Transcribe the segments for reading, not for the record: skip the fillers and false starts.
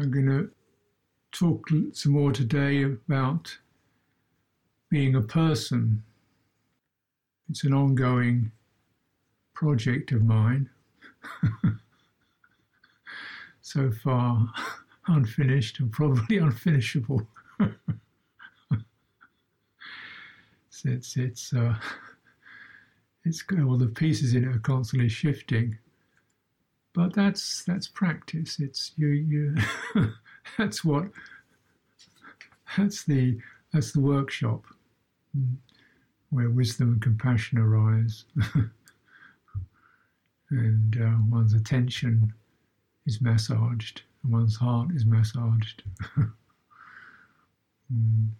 I'm going to talk some more today about being a person. It's an ongoing project of mine, so far unfinished and probably unfinishable. It's all the pieces in it are constantly shifting, but that's practice. It's you. That's the workshop where wisdom and compassion arise, and one's attention is massaged, and one's heart is massaged, and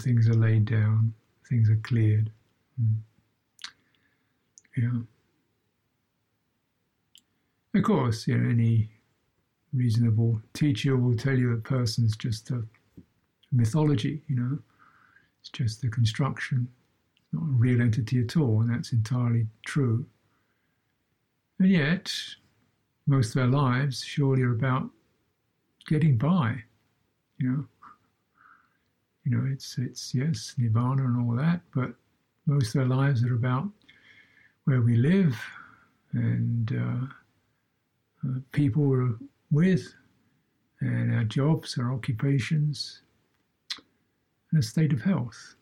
things are laid down, things are cleared. Yeah. Of course, any reasonable teacher will tell you that person's just a mythology, It's just a construction, not a real entity at all, and that's entirely true. And yet, most of our lives surely are about getting by, it's yes, Nibbana and all that, but most of our lives are about where we live and people we're with, and our jobs, our occupations, and a state of health.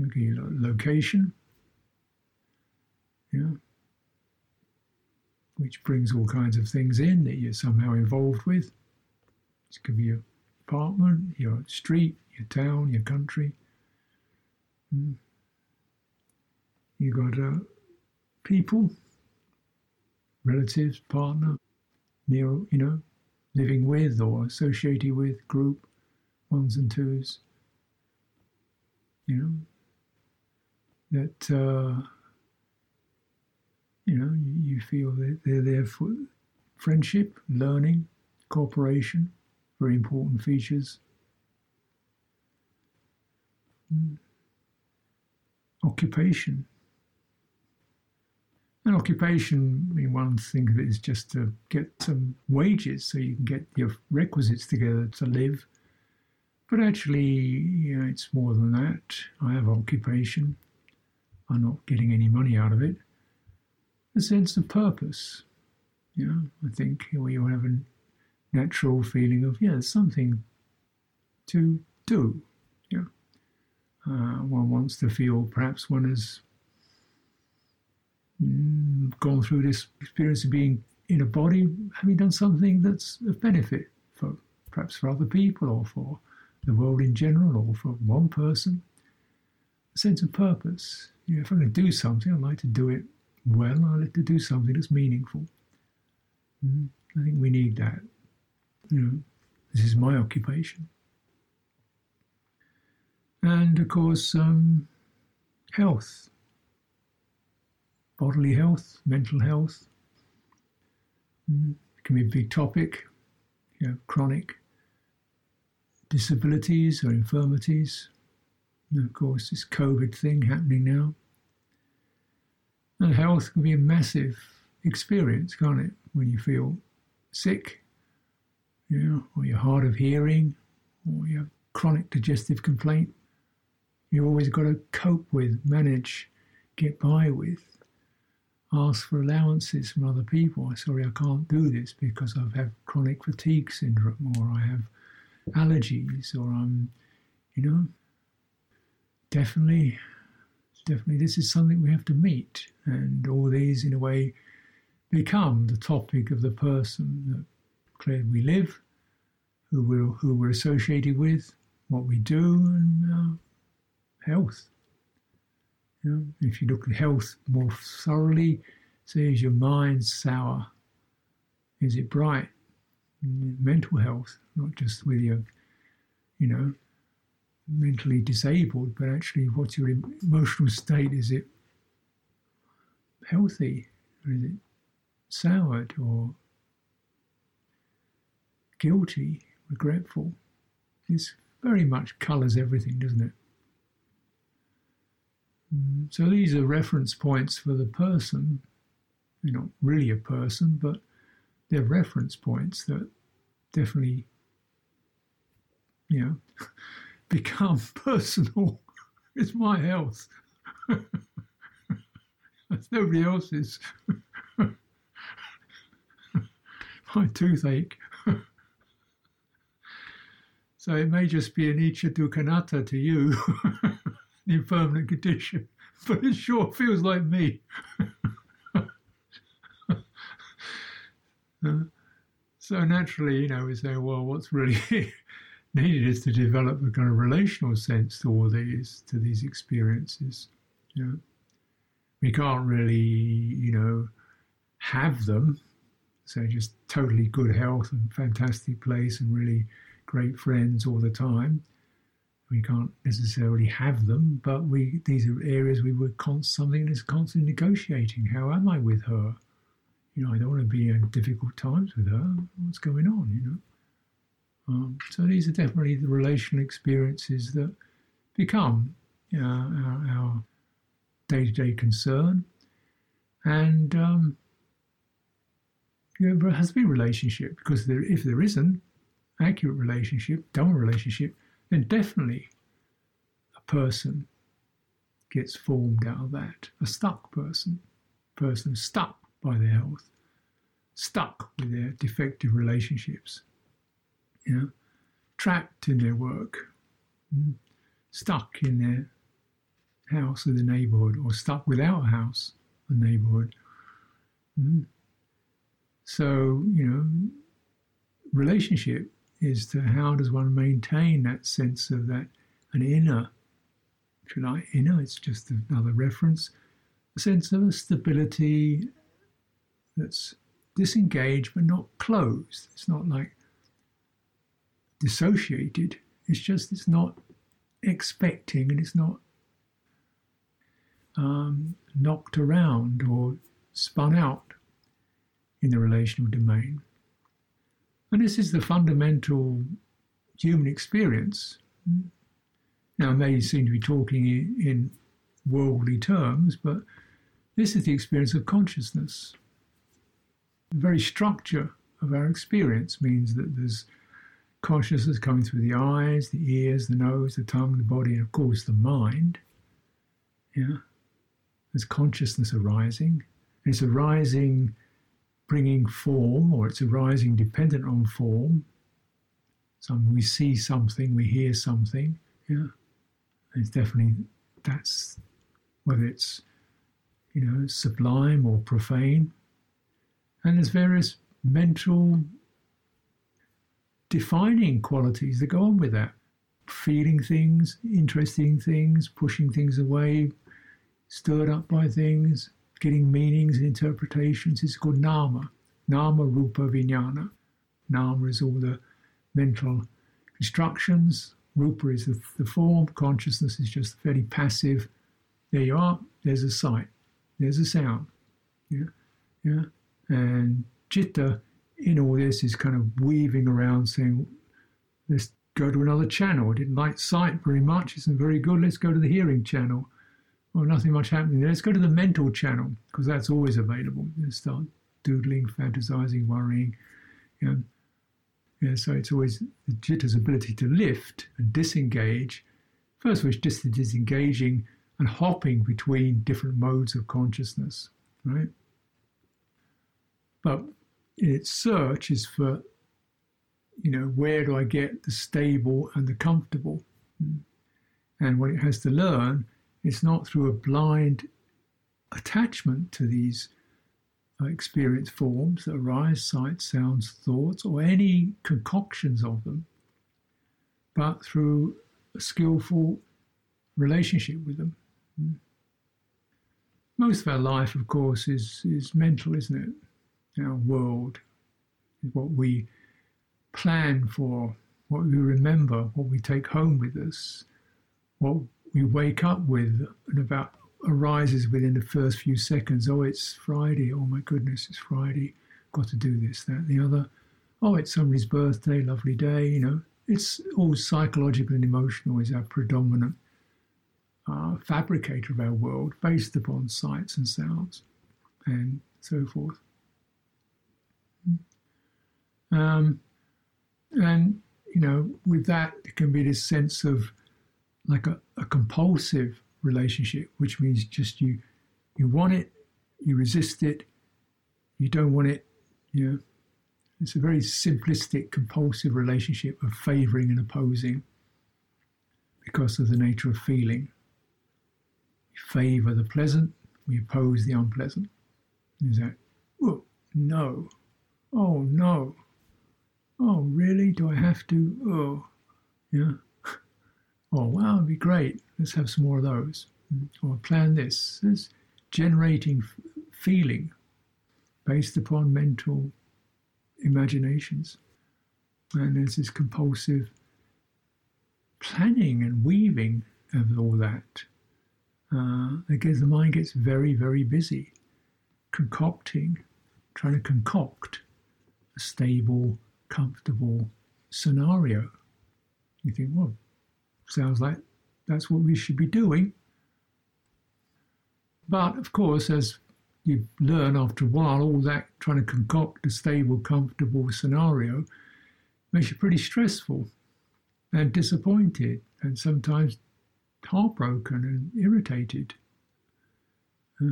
Okay, location, which brings all kinds of things in that you're somehow involved with. It could be your apartment, your street, your town, your country. You got people, relatives, partner, near, living with or associated with, group, ones and twos, that, you feel that they're there for friendship, learning, cooperation, very important features. Occupation. An occupation, one thing of it is just to get some wages so you can get your requisites together to live. But actually, it's more than that. I have occupation. I'm not getting any money out of it. A sense of purpose. I think we all have a natural feeling of, there's something to do. One wants to feel perhaps one has gone through this experience of being in a body, having done something that's of benefit for other people or for the world in general or for one person. A sense of purpose. If I'm going to do something, I'd like to do it well. I'd like to do something that's meaningful. I think we need that. This is my occupation. And of course, health. Bodily health, mental health, it can be a big topic, chronic disabilities or infirmities, and of course this COVID thing happening now. And health can be a massive experience, can't it, when you feel sick, or you're hard of hearing, or you have chronic digestive complaint. You've always got to cope with, manage, get by with. Ask for allowances from other people. Sorry, I can't do this because I've had chronic fatigue syndrome, or I have allergies, or I'm, definitely this is something we have to meet. And all these, in a way, become the topic of the person that we live, who we're associated with, what we do, and health. If you look at health more thoroughly, say, is your mind sour? Is it bright? Mental health, not just with your, mentally disabled, but actually what's your emotional state? Is it healthy? Or is it soured or guilty, regretful? This very much colours everything, doesn't it? So these are reference points for the person. They're not really a person, but they're reference points that definitely, you know, become personal. It's my health. It's nobody else's. My toothache. So it may just be an Icca Dukkanatta to you, an impermanent condition, but it sure feels like me. So naturally, you know, we say, well, what's really needed is to develop a kind of relational sense to all these, to these experiences. You know, we can't really, you know, have them. So just totally good health and fantastic place and really great friends all the time. We can't necessarily have them, but we, these are areas we were something that's constantly negotiating. How am I with her? You know, I don't want to be in difficult times with her. What's going on, you know? So these are definitely the relational experiences that become our day-to-day concern. And you know, there has to be a relationship, because there, if there isn't accurate relationship, dumb relationship, then definitely a person gets formed out of that. A stuck person stuck by their health, stuck with their defective relationships, you know, trapped in their work, stuck in their house or the neighbourhood, or stuck without a house or neighbourhood. So, you know, relationship is to how does one maintain that sense of that, an inner, if you like, inner, it's just another reference, a sense of a stability that's disengaged but not closed. It's not like dissociated. It's just it's not expecting, and it's not knocked around or spun out in the relational domain. And this is the fundamental human experience. Now, I may seem to be talking in worldly terms, but this is the experience of consciousness. The very structure of our experience means that there's consciousness coming through the eyes, the ears, the nose, the tongue, the body, and of course the mind. Yeah, there's consciousness arising. And it's arising bringing form, or it's arising dependent on form. We see something, we hear something. Yeah, it's definitely, that's whether it's, you know, sublime or profane. And there's various mental defining qualities that go on with that. Feeling things, interesting things, pushing things away, stirred up by things, getting meanings and interpretations. It's called nama. Nama, rupa, vijnana. Nama is all the mental constructions. Rupa is the form. Consciousness is just fairly passive. There you are. There's a sight. There's a sound. Yeah, yeah. And citta in all this is kind of weaving around, saying, let's go to another channel. I didn't like sight very much. It's not very good. Let's go to the hearing channel. Well, nothing much happening there. Let's go to the mental channel, because that's always available. You start doodling, fantasizing, worrying. You know. Yeah, so it's always the citta's ability to lift and disengage. First of all, it's just the disengaging and hopping between different modes of consciousness, right? But its search is for, you know, where do I get the stable and the comfortable? And what it has to learn, it's not through a blind attachment to these experience forms that arise, sights, sounds, thoughts, or any concoctions of them, but through a skillful relationship with them. Most of our life, of course, is mental, isn't it? Our world is what we plan for, what we remember, what we take home with us, what we wake up with, and about arises within the first few seconds. Oh, it's Friday. Oh, my goodness, it's Friday. Got to do this, that, the other. Oh, it's somebody's birthday, lovely day, you know. It's all psychological and emotional is our predominant fabricator of our world, based upon sights and sounds and so forth. And, you know, with that, there can be this sense of like a compulsive relationship, which means just you want it, you resist it, you don't want it, you know. It's a very simplistic, compulsive relationship of favouring and opposing because of the nature of feeling. We favour the pleasant, we oppose the unpleasant. There's that, oh, no, oh, no, oh, really, do I have to, oh, yeah, oh, wow, it'd be great, let's have some more of those, or plan this. It's generating feeling based upon mental imaginations, and there's this compulsive planning and weaving of all that. Again, the mind gets very, very busy concocting, trying to concoct a stable, comfortable scenario. You think, well, sounds like that's what we should be doing. But of course, as you learn after a while, all that trying to concoct a stable, comfortable scenario makes you pretty stressful and disappointed and sometimes heartbroken and irritated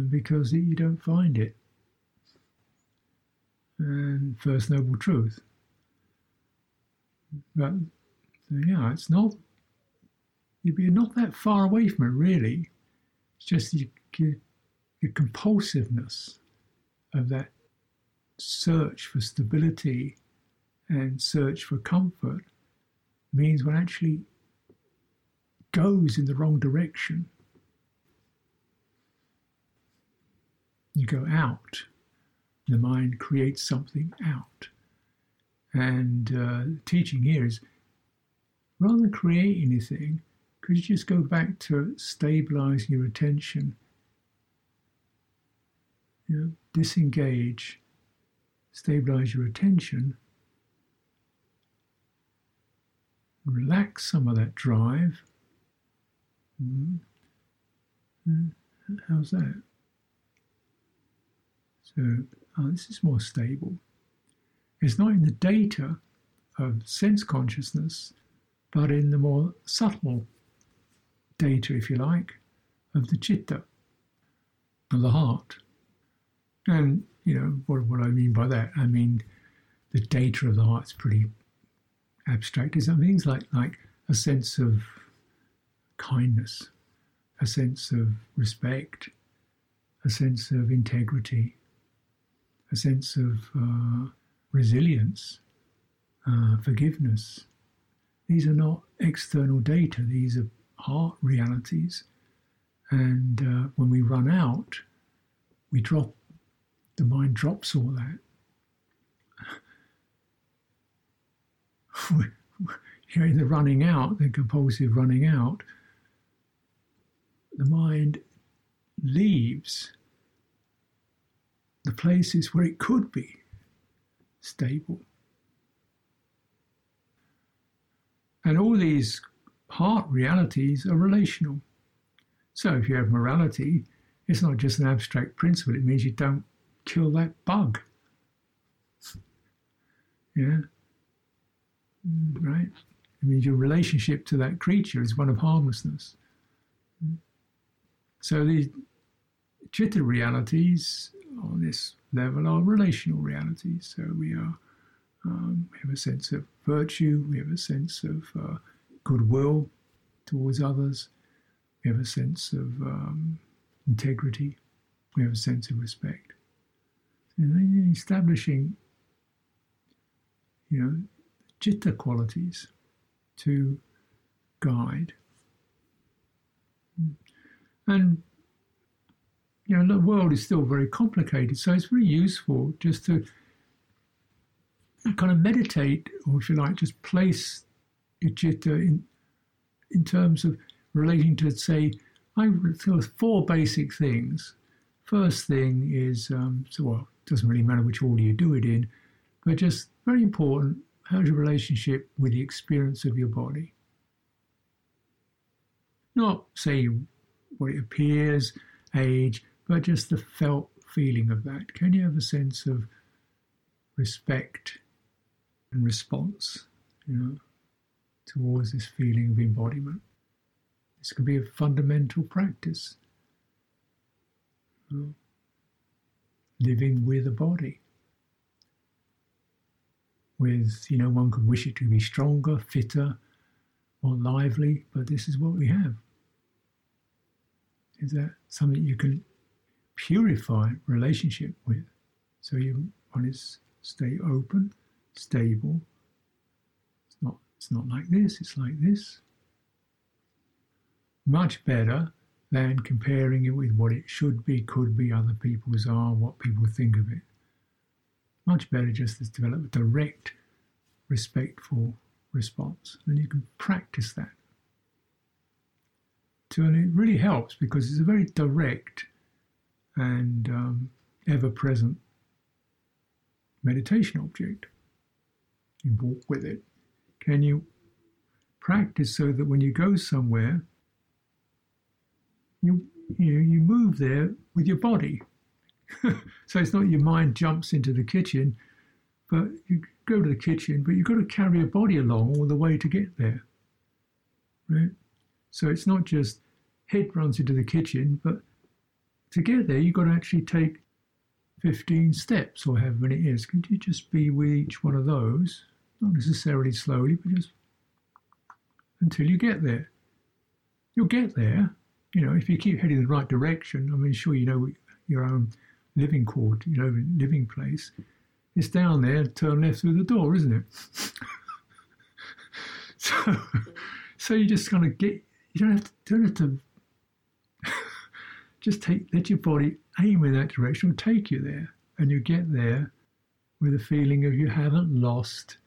because you don't find it. And First Noble Truth. But, yeah, it's not, you're not that far away from it, really. It's just the compulsiveness of that search for stability and search for comfort means one actually goes in the wrong direction. You go out. The mind creates something out. And teaching here is rather than create anything, could you just go back to stabilising your attention? You know, disengage, stabilise your attention, relax some of that drive. How's that? So, this is more stable. It's not in the data of sense consciousness, but in the more subtle data, if you like, of the citta, of the heart. And, you know, what I mean by that, I mean the data of the heart is pretty abstract. It's things like a sense of kindness, a sense of respect, a sense of integrity, a sense of resilience, forgiveness. These are not external data. These are heart realities. And when we run out, we drop. The mind drops all that. You're in the running out, the compulsive running out. The mind leaves the places where it could be stable. And all these heart realities are relational. So if you have morality, it's not just an abstract principle. It means you don't kill that bug. Yeah? Right? I mean, your relationship to that creature is one of harmlessness. So these citta realities on this level are relational realities. So we are, we have a sense of virtue, we have a sense of goodwill towards others, we have a sense of integrity, we have a sense of respect. Establishing, you know, citta qualities to guide. And, you know, the world is still very complicated, so it's very useful just to kind of meditate, or if you like, just place your citta in terms of relating to, say, I feel four basic things. First thing is, it doesn't really matter which order you do it in, but just very important, how's your relationship with the experience of your body? Not, say, what it appears, age, but just the felt feeling of that. Can you have a sense of respect and response towards this feeling of embodiment. This could be a fundamental practice. Living with a body. With, one could wish it to be stronger, fitter, more lively, but this is what we have. Is that something you can purify relationship with? So one is stay open, stable. It's not like this, it's like this. Much better than comparing it with what it should be, could be, other people's are, what people think of it. Much better just to develop a direct, respectful response. And you can practice that. And it really helps because it's a very direct and ever-present meditation object. You walk with it. Can you practice so that when you go somewhere, you move there with your body? So it's not your mind jumps into the kitchen, but you go to the kitchen, but you've got to carry your body along all the way to get there, right? So it's not just head runs into the kitchen, but to get there you've got to actually take 15 steps or however many it is. Can you just be with each one of those, not necessarily slowly, but just until you get there? You'll get there, if you keep heading in the right direction. I mean, sure, your own living quarter, living place. It's down there, turn left through the door, isn't it? So you just kind of get, you don't have to just let your body aim in that direction, will take you there. And you get there with a feeling of you haven't lost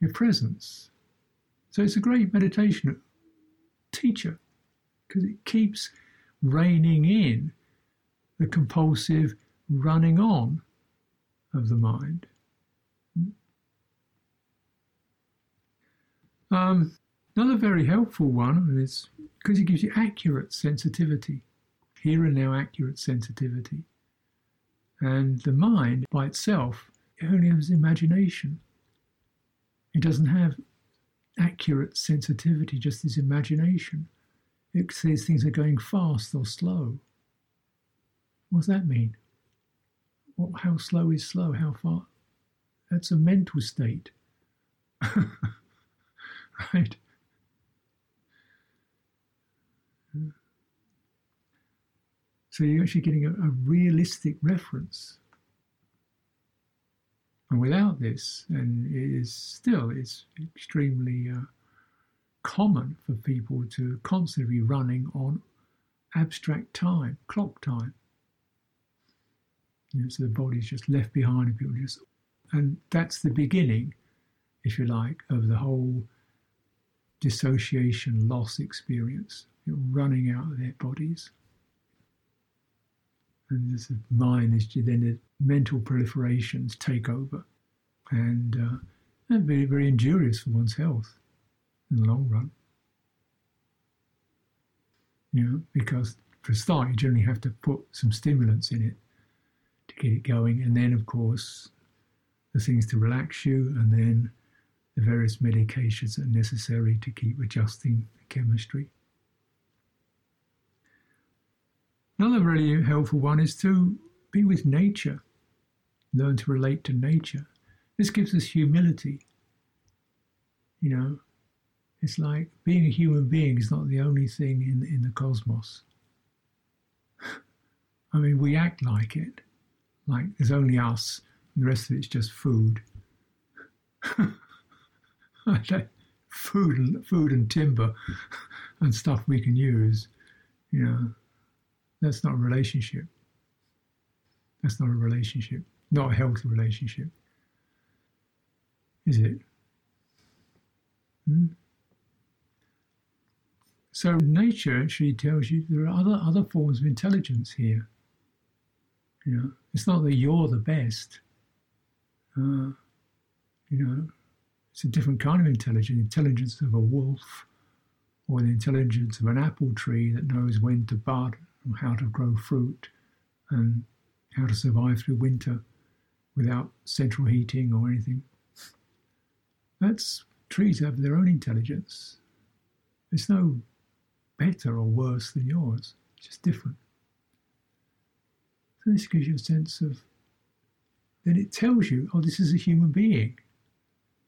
your presence. So it's a great meditation teacher because it keeps reining in the compulsive running on of the mind. Another very helpful one is because it gives you accurate sensitivity, here and now accurate sensitivity. And the mind by itself, it only has imagination. It doesn't have accurate sensitivity, just this imagination. It says things are going fast or slow. What does that mean? How slow is slow? How far? That's a mental state. Right? So you're actually getting a realistic reference. And without this, and it's extremely common for people to constantly be running on abstract time, clock time. So the body's just left behind, and people just, and that's the beginning, if you like, of the whole dissociation loss experience. You're running out of their bodies, and this mind is then the mental proliferations take over, and that'd be very injurious for one's health in the long run. Because for a start, you generally have to put some stimulants in it. Get it going, and then of course the things to relax you, and then the various medications that are necessary to keep adjusting the chemistry. Another really helpful one is to be with nature, learn to relate to nature. This gives us humility. It's like being a human being is not the only thing in the cosmos. I mean, we act like it. Like there's only us, and the rest of it's just food. Food and timber and stuff we can use. That's not a relationship. That's not a relationship. Not a healthy relationship, is it? So nature actually tells you there are other forms of intelligence here. It's not that you're the best. It's a different kind of intelligence, intelligence of a wolf, or the intelligence of an apple tree that knows when to bud, and how to grow fruit, and how to survive through winter without central heating or anything. That's trees have their own intelligence. It's no better or worse than yours, it's just different. So this gives you a sense of, then it tells you, oh, this is a human being.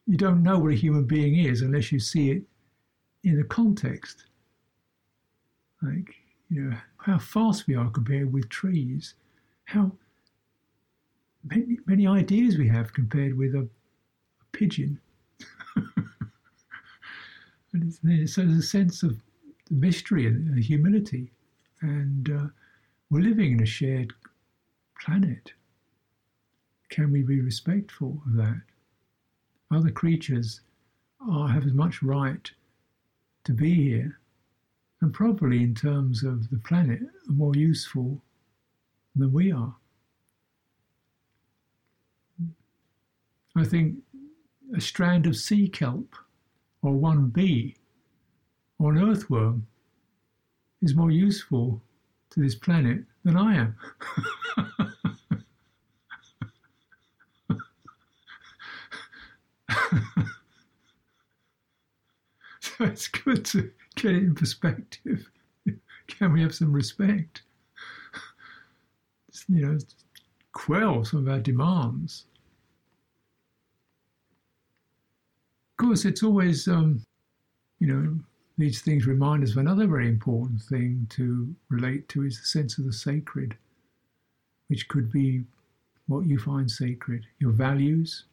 You don't know what a human being is unless you see it in a context. Like, you know, how fast we are compared with trees, how many ideas we have compared with a pigeon. And so there's a sense of mystery and humility, and we're living in a shared planet. Can we be respectful of that? Other creatures have as much right to be here, and probably in terms of the planet, are more useful than we are. I think a strand of sea kelp, or one bee, or an earthworm is more useful to this planet than I am. So it's good to get it in perspective. Can we have some respect? You know, quell some of our demands. Of course, it's always, these things remind us of another very important thing to relate to is the sense of the sacred, which could be what you find sacred, your values,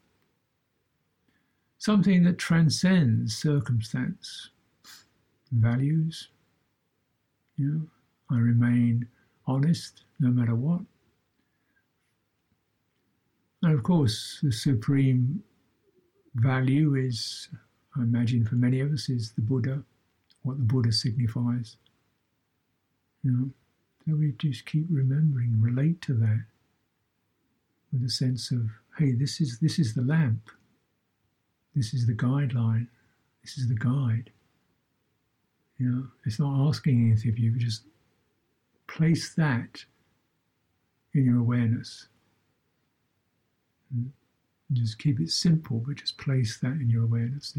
something that transcends circumstance, values. You know, I remain honest no matter what. And of course, the supreme value is, I imagine for many of us, is the Buddha, what the Buddha signifies. You know, so we just keep remembering, relate to that with a sense of, hey, this is the lamp, this is the guideline, this is the guide. You know, it's not asking anything of you, just place that in your awareness. Mm. Just keep it simple, but just place that in your awareness.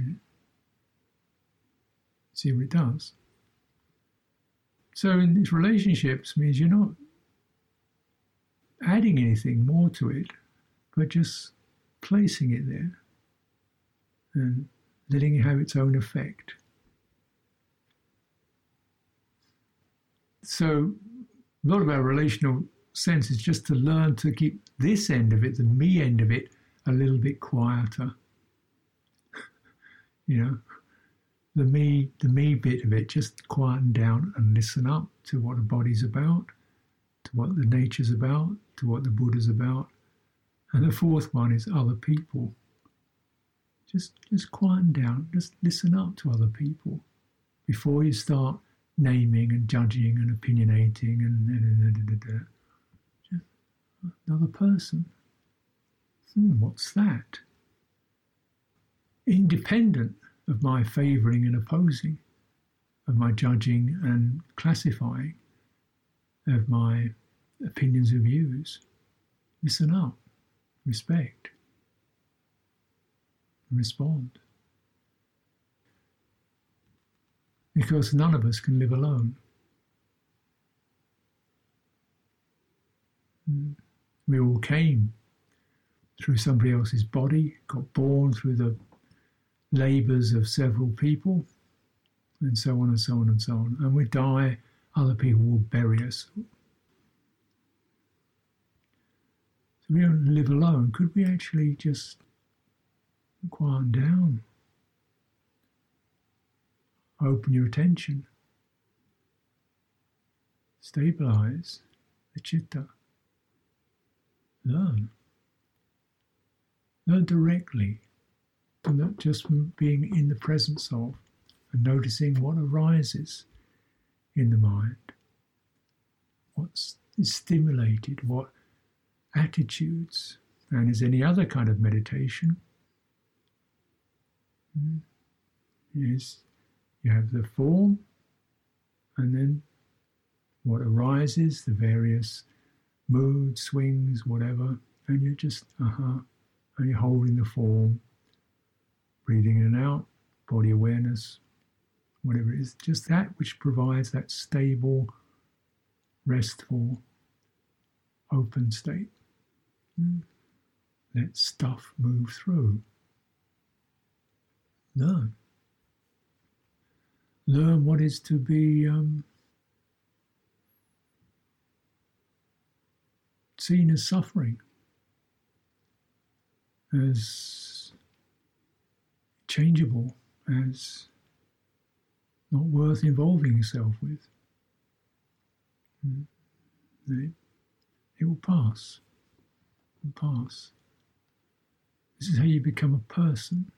See what it does. So in these relationships means you're not adding anything more to it, but just placing it there and letting it have its own effect. So a lot of our relational sense is just to learn to keep this end of it, the me end of it, a little bit quieter. You know, the me bit of it, just quieten down and listen up to what the body's about, to what the nature's about, to what the Buddha's about. And the fourth one is other people. Just quieten down, just listen up to other people before you start naming and judging and opinionating and just another person. What's that? Independent of my favouring and opposing, of my judging and classifying, of my opinions and views. Listen up, respect, and respond. Because none of us can live alone. We all came through somebody else's body, got born through the labours of several people, and so on and so on and so on. And we die, other people will bury us. So we don't live alone. Could we actually just quiet down? Open your attention. Stabilise the citta. Learn. Learn directly, and not just from being in the presence of, and noticing what arises in the mind, what's stimulated, what attitudes, and as any other kind of meditation, is you have the form, and then what arises, the various moods, swings, whatever, and you're just, and you're holding the form, breathing in and out, body awareness, whatever it is, just that which provides that stable, restful, open state. Let stuff move through. Learn. Learn what is to be seen as suffering, as changeable, as not worth involving yourself with. It will pass. This is how you become a person.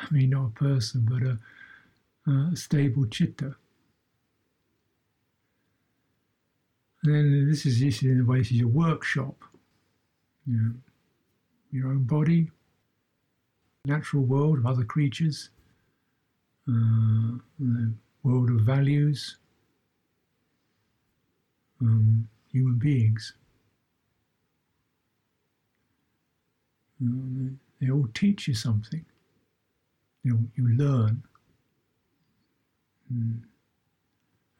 I mean, not a person, but a stable citta. And then this is in a way, this is your workshop. You know, your own body, natural world of other creatures, the world of values, human beings. They all teach you something. You learn. And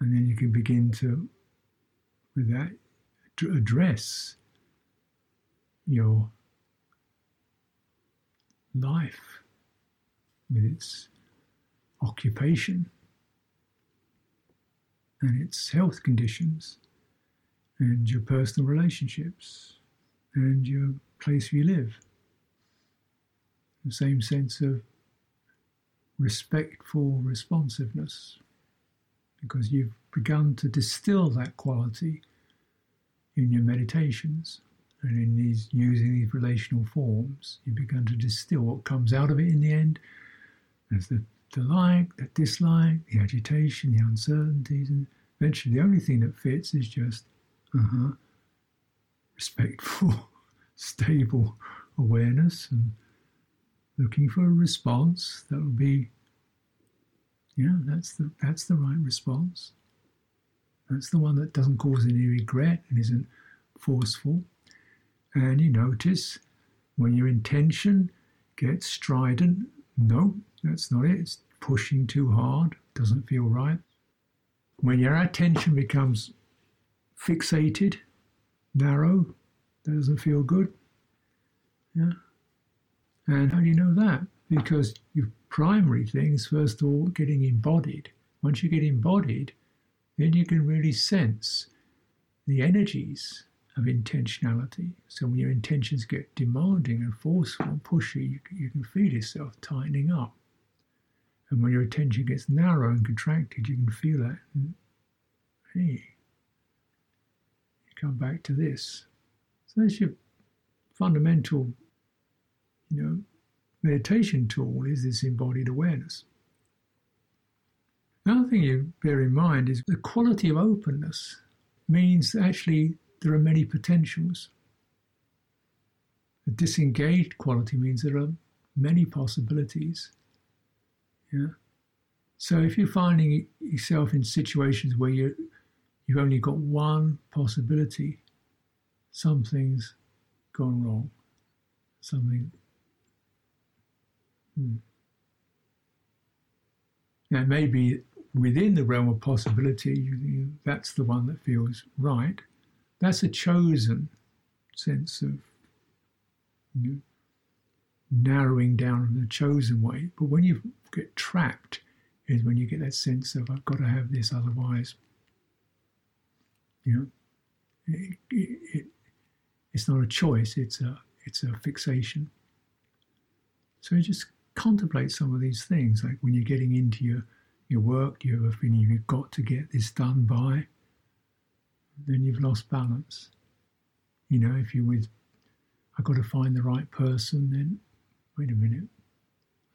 then you can begin to, with that, to address your life with its occupation and its health conditions and your personal relationships and your place where you live. The same sense of respectful responsiveness, because you've begun to distill that quality in your meditations and in these, using these relational forms. You've begun to distill what comes out of it in the end. There's the like, the dislike, the agitation, the uncertainties, and eventually the only thing that fits is just respectful, stable awareness and looking for a response that will be, that's the right response. That's the one that doesn't cause any regret and isn't forceful. And you notice when your intention gets strident, no, that's not it, it's pushing too hard, doesn't feel right. When your attention becomes fixated, narrow, that doesn't feel good. Yeah. And how do you know that? Because your primary thing is, first of all, getting embodied. Once you get embodied, then you can really sense the energies of intentionality. So when your intentions get demanding and forceful and pushy, you can feel yourself tightening up. And when your attention gets narrow and contracted, you can feel that. And, you come back to this. So that's your fundamental meditation tool, is this embodied awareness. Another thing you bear in mind is the quality of openness means actually there are many potentials. The disengaged quality means there are many possibilities. Yeah. So if you're finding yourself in situations where you've only got one possibility, something's gone wrong. Now, maybe within the realm of possibility, that's the one that feels right. That's a chosen sense of narrowing down in a chosen way. But when you get trapped is when you get that sense of, I've got to have this, otherwise, it's not a choice, it's a fixation. So you just contemplate some of these things, like when you're getting into your work, you have a feeling you've got to get this done by, then you've lost balance. If you're with, I've got to find the right person, then wait a minute.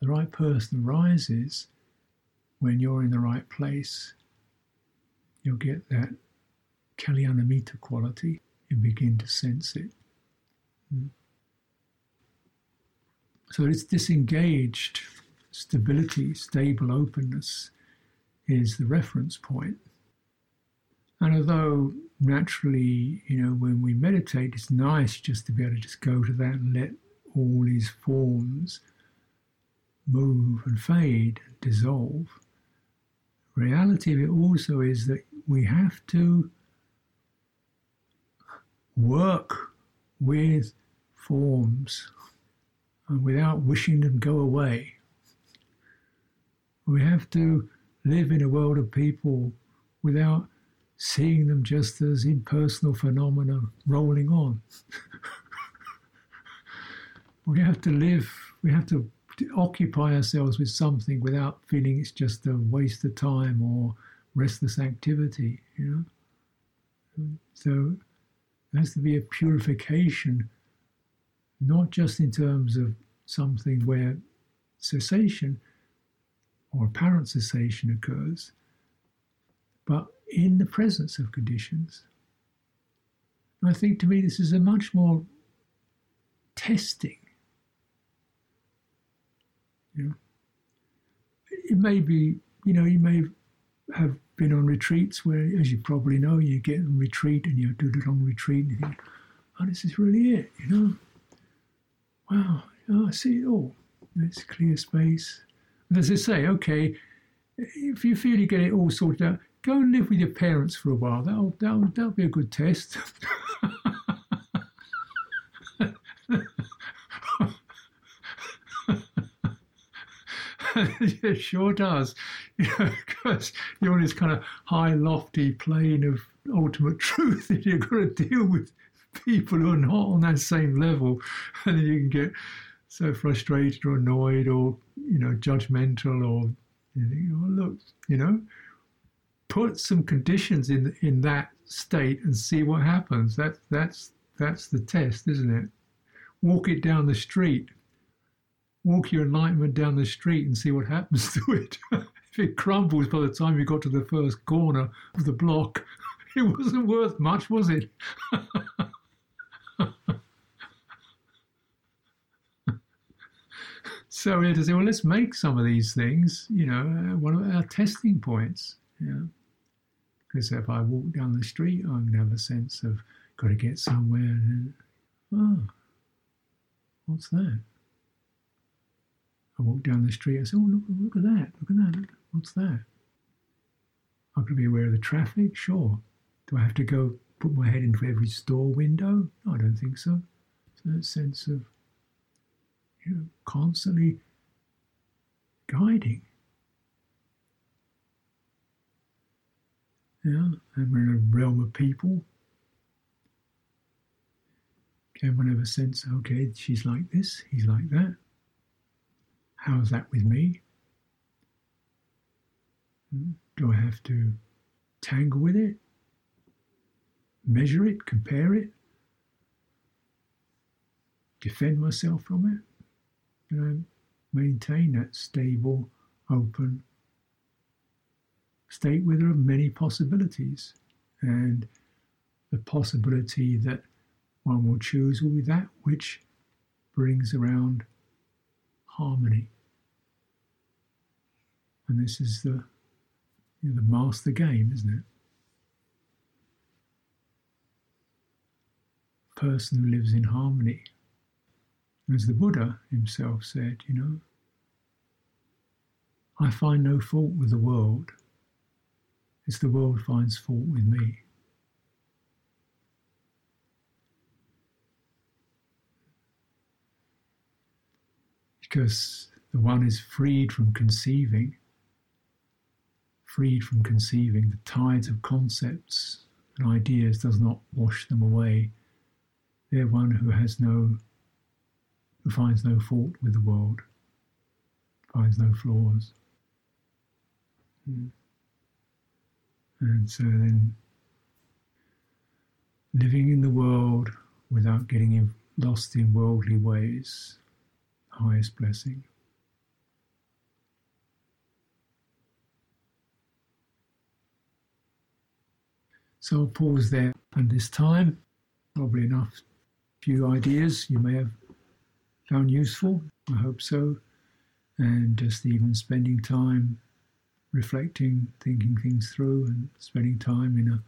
The right person arises when you're in the right place. You'll get that Kalyanamita quality and begin to sense it. So it's disengaged stability, stable openness is the reference point. And although naturally, when we meditate, it's nice just to be able to just go to that and let all these forms move and fade and dissolve. Reality of it also is that we have to work with forms and without wishing them go away. We have to live in a world of people without seeing them just as impersonal phenomena rolling on. We have to live, we have to occupy ourselves with something without feeling it's just a waste of time or restless activity, you know. So there has to be a purification, not just in terms of something where cessation or apparent cessation occurs, but in the presence of conditions. And I think to me this is a much more testing. You know, it may be, you know, you may have been on retreats where, as you probably know, you get on retreat and you do the long retreat and you think, oh, this is really it, you know. Wow, you know, I see it all. It's clear space. And as I say, okay, if you feel you get it all sorted out, go and live with your parents for a while. That'll be a good test. It sure does, you know, because you're on this kind of high, lofty plane of ultimate truth and you've got to deal with people who are not on that same level, and you can get so frustrated or annoyed or, you know, judgmental, or you think, oh, look, you know, put some conditions in that state and see what happens. That's the test, isn't it? Walk it down the street. Walk your enlightenment down the street and see what happens to it. If it crumbles by the time you got to the first corner of the block, it wasn't worth much, was it? So we had to say, well, let's make some of these things, you know, one of our testing points. You know? Because if I walk down the street, I'm going to have a sense of, got to get somewhere. And, oh, what's that? I walk down the street, I say, oh, look at that, what's that? I'm going to be aware of the traffic, sure. Do I have to go put my head into every store window? No, I don't think so. So that sense of, you know, constantly guiding. Yeah, and we're in a realm of people. Everyone have a sense, okay, she's like this, he's like that. How's that with me? Do I have to tangle with it? Measure it? Compare it? Defend myself from it? You know, maintain that stable, open state where there are many possibilities. And the possibility that one will choose will be that which brings around harmony. And this is the, you know, the master game, isn't it? The person who lives in harmony. As the Buddha himself said, you know, I find no fault with the world. It's the world finds fault with me. Because the one is freed from conceiving, the tides of concepts and ideas does not wash them away. They're one who finds no fault with the world, finds no flaws. And so then, living in the world without getting lost in worldly ways, highest blessing. So I'll pause there, and this time, probably enough few ideas you may have found useful, I hope so, and just even spending time reflecting, thinking things through, and spending time in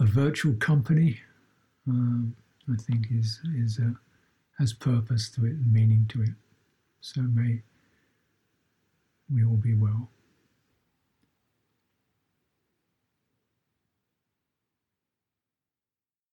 a virtual company, I think has purpose to it and meaning to it. So may we all be well.